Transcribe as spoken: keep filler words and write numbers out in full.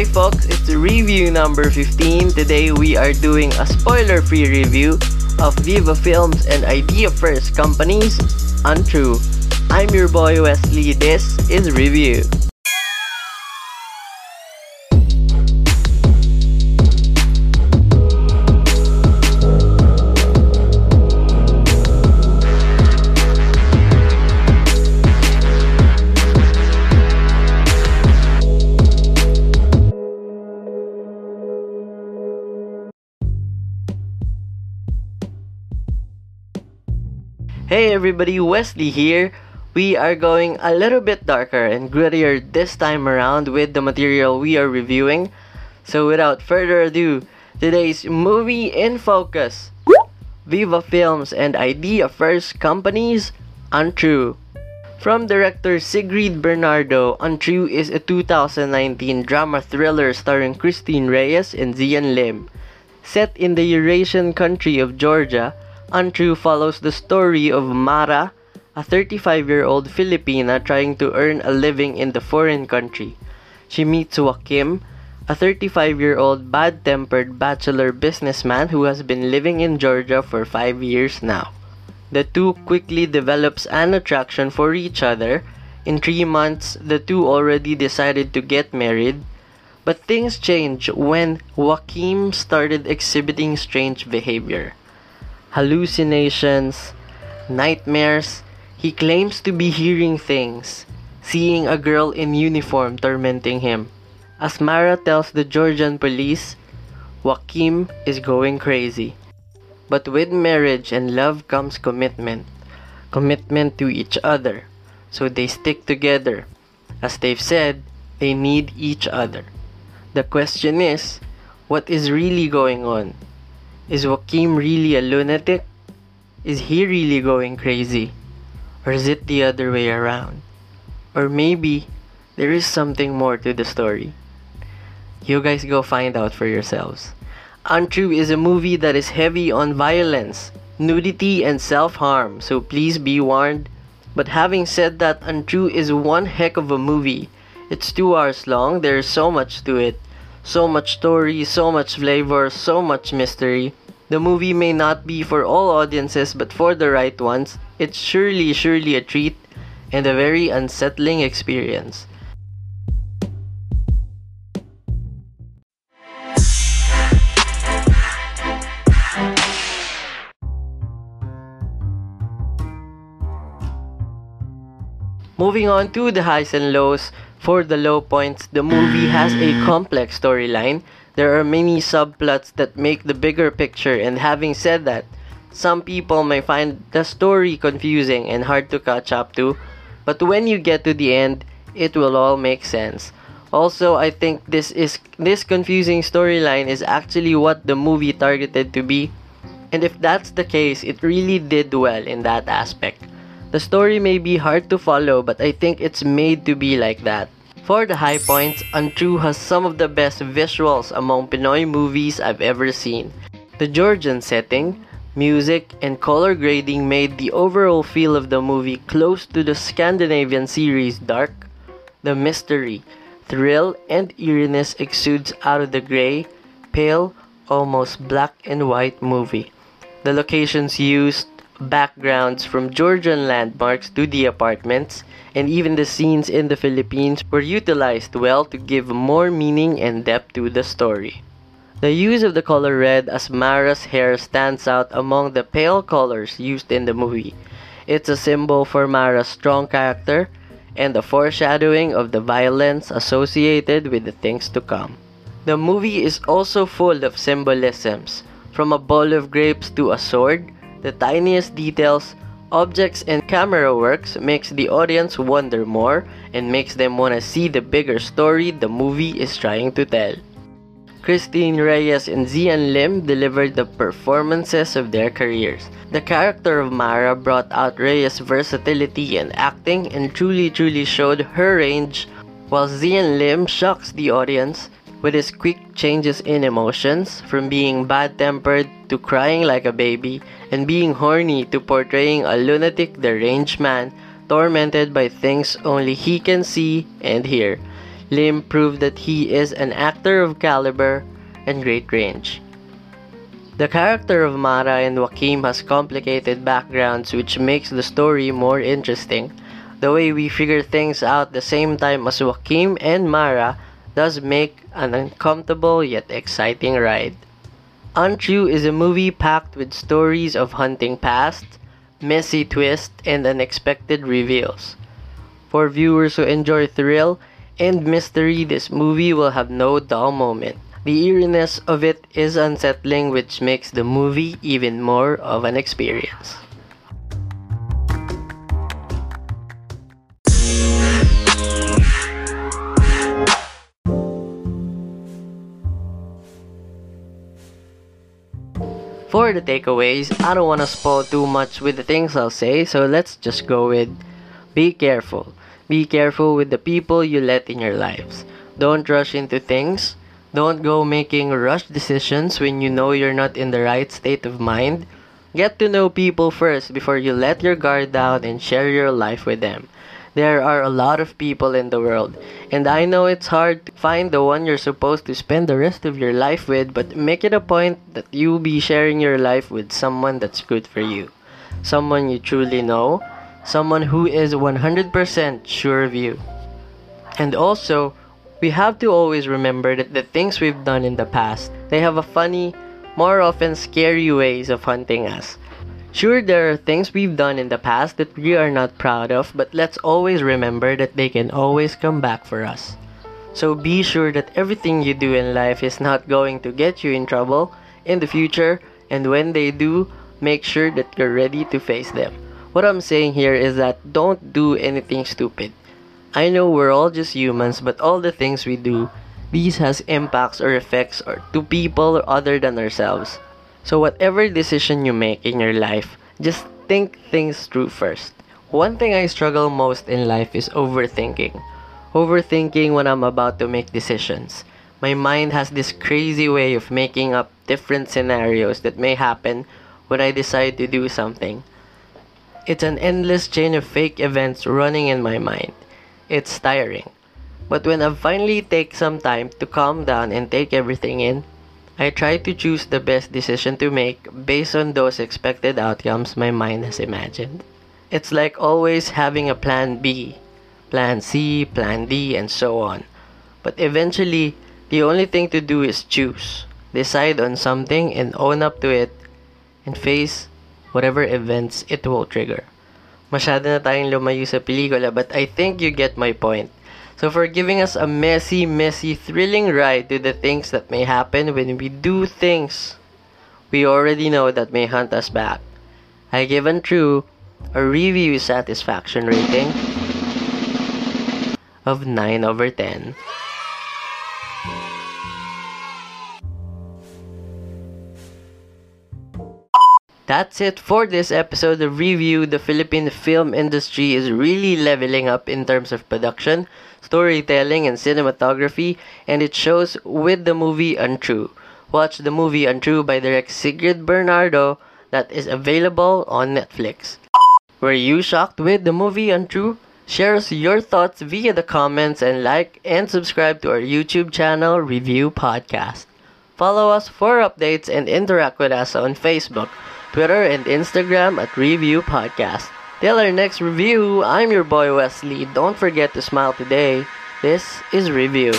Hey folks, it's review number fifteen. Today we are doing a spoiler-free review of Viva Films and Idea First Companies, Untrue. I'm your boy Wesley, this is Review. Hey everybody, Wesley here. We are going a little bit darker and grittier this time around with the material we are reviewing. So without further ado, today's movie in focus, Viva Films and Idea First Companies, Untrue. From director Sigrid Bernardo, Untrue is a two thousand nineteen drama thriller starring Christine Reyes and Zian Lim. Set in the Eurasian country of Georgia, Untrue follows the story of Mara, a thirty-five-year-old Filipina trying to earn a living in the foreign country. She meets Joaquim, a thirty-five-year-old bad-tempered bachelor businessman who has been living in Georgia for five years now. The two quickly develops an attraction for each other. In three months, the two already decided to get married. But things change when Joaquim started exhibiting strange behavior. Hallucinations, nightmares, he claims to be hearing things, seeing a girl in uniform tormenting him. As Mara tells the Georgian police, Joaquim is going crazy. But with marriage and love comes commitment. Commitment to each other. So they stick together. As they've said, they need each other. The question is, what is really going on? Is Joaquim really a lunatic? Is he really going crazy? Or is it the other way around? Or maybe there is something more to the story. You guys go find out for yourselves. Untrue is a movie that is heavy on violence, nudity, and self-harm, so please be warned. But having said that, Untrue is one heck of a movie. It's two hours long, there's so much to it. So much story, so much flavor, so much mystery. The movie may not be for all audiences, but for the right ones, it's surely, surely a treat and a very unsettling experience. Moving on to the highs and lows. For the low points, the movie has a complex storyline. There are many subplots that make the bigger picture, and having said that, some people may find the story confusing and hard to catch up to, but when you get to the end, it will all make sense. Also, I think this is this confusing storyline is actually what the movie targeted to be, and if that's the case, it really did well in that aspect. The story may be hard to follow, but I think it's made to be like that. For the high points, Untrue has some of the best visuals among Pinoy movies I've ever seen. The Georgian setting, music, and color grading made the overall feel of the movie close to the Scandinavian series dark. The mystery, thrill, and eeriness exudes out of the gray, pale, almost black and white movie. The locations used, backgrounds from Georgian landmarks to the apartments, and even the scenes in the Philippines were utilized well to give more meaning and depth to the story. The use of the color red as Mara's hair stands out among the pale colors used in the movie. It's a symbol for Mara's strong character and a foreshadowing of the violence associated with the things to come. The movie is also full of symbolisms, from a bowl of grapes to a sword. The tiniest details, objects, and camera works makes the audience wonder more and makes them want to see the bigger story the movie is trying to tell. Christine Reyes and Zian Lim delivered the performances of their careers. The character of Mara brought out Reyes' versatility in acting and truly truly showed her range, while Zian Lim shocks the audience with his quick changes in emotions, from being bad-tempered to crying like a baby, and being horny to portraying a lunatic deranged man tormented by things only he can see and hear. Lim proved that he is an actor of caliber and great range. The character of Mara and Joaquim has complicated backgrounds, which makes the story more interesting. The way we figure things out at the same time as Joaquim and Mara does make an uncomfortable yet exciting ride. Untrue is a movie packed with stories of hunting past, messy twists, and unexpected reveals. For viewers who enjoy thrill and mystery, this movie will have no dull moment. The eeriness of it is unsettling, which makes the movie even more of an experience. For the takeaways, I don't want to spoil too much with the things I'll say, so let's just go with be careful. Be careful with the people you let in your lives. Don't rush into things. Don't go making rushed decisions when you know you're not in the right state of mind. Get to know people first before you let your guard down and share your life with them. There are a lot of people in the world, and I know it's hard to find the one you're supposed to spend the rest of your life with, but make it a point that you be sharing your life with someone that's good for you. Someone you truly know. Someone who is one hundred percent sure of you. And also, we have to always remember that the things we've done in the past, they have a funny, more often scary ways of haunting us. Sure, there are things we've done in the past that we are not proud of, but let's always remember that they can always come back for us. So be sure that everything you do in life is not going to get you in trouble in the future, and when they do, make sure that you're ready to face them. What I'm saying here is that don't do anything stupid. I know we're all just humans, but all the things we do, these has impacts or effects or to people other than ourselves. So whatever decision you make in your life, just think things through first. One thing I struggle most in life is overthinking. Overthinking when I'm about to make decisions. My mind has this crazy way of making up different scenarios that may happen when I decide to do something. It's an endless chain of fake events running in my mind. It's tiring. But when I finally take some time to calm down and take everything in, I try to choose the best decision to make based on those expected outcomes my mind has imagined. It's like always having a plan B, plan C, plan D, and so on. But eventually, the only thing to do is choose, decide on something and own up to it, and face whatever events it will trigger. Masyado na tayong lumayo sa pelikula, but I think you get my point. So for giving us a messy, messy, thrilling ride to the things that may happen when we do things we already know that may hunt us back. I give Untrue a review satisfaction rating of nine over ten. That's it for this episode of Review. The Philippine film industry is really leveling up in terms of production, storytelling, and cinematography, and it shows with the movie Untrue. Watch the movie Untrue by director Sigrid Bernardo that is available on Netflix. Were you shocked with the movie Untrue? Share us your thoughts via the comments and like and subscribe to our YouTube channel, Review Podcast. Follow us for updates and interact with us on Facebook, Twitter, and Instagram at Review Podcast. Till our next review, I'm your boy Wesley. Don't forget to smile today. This is Review.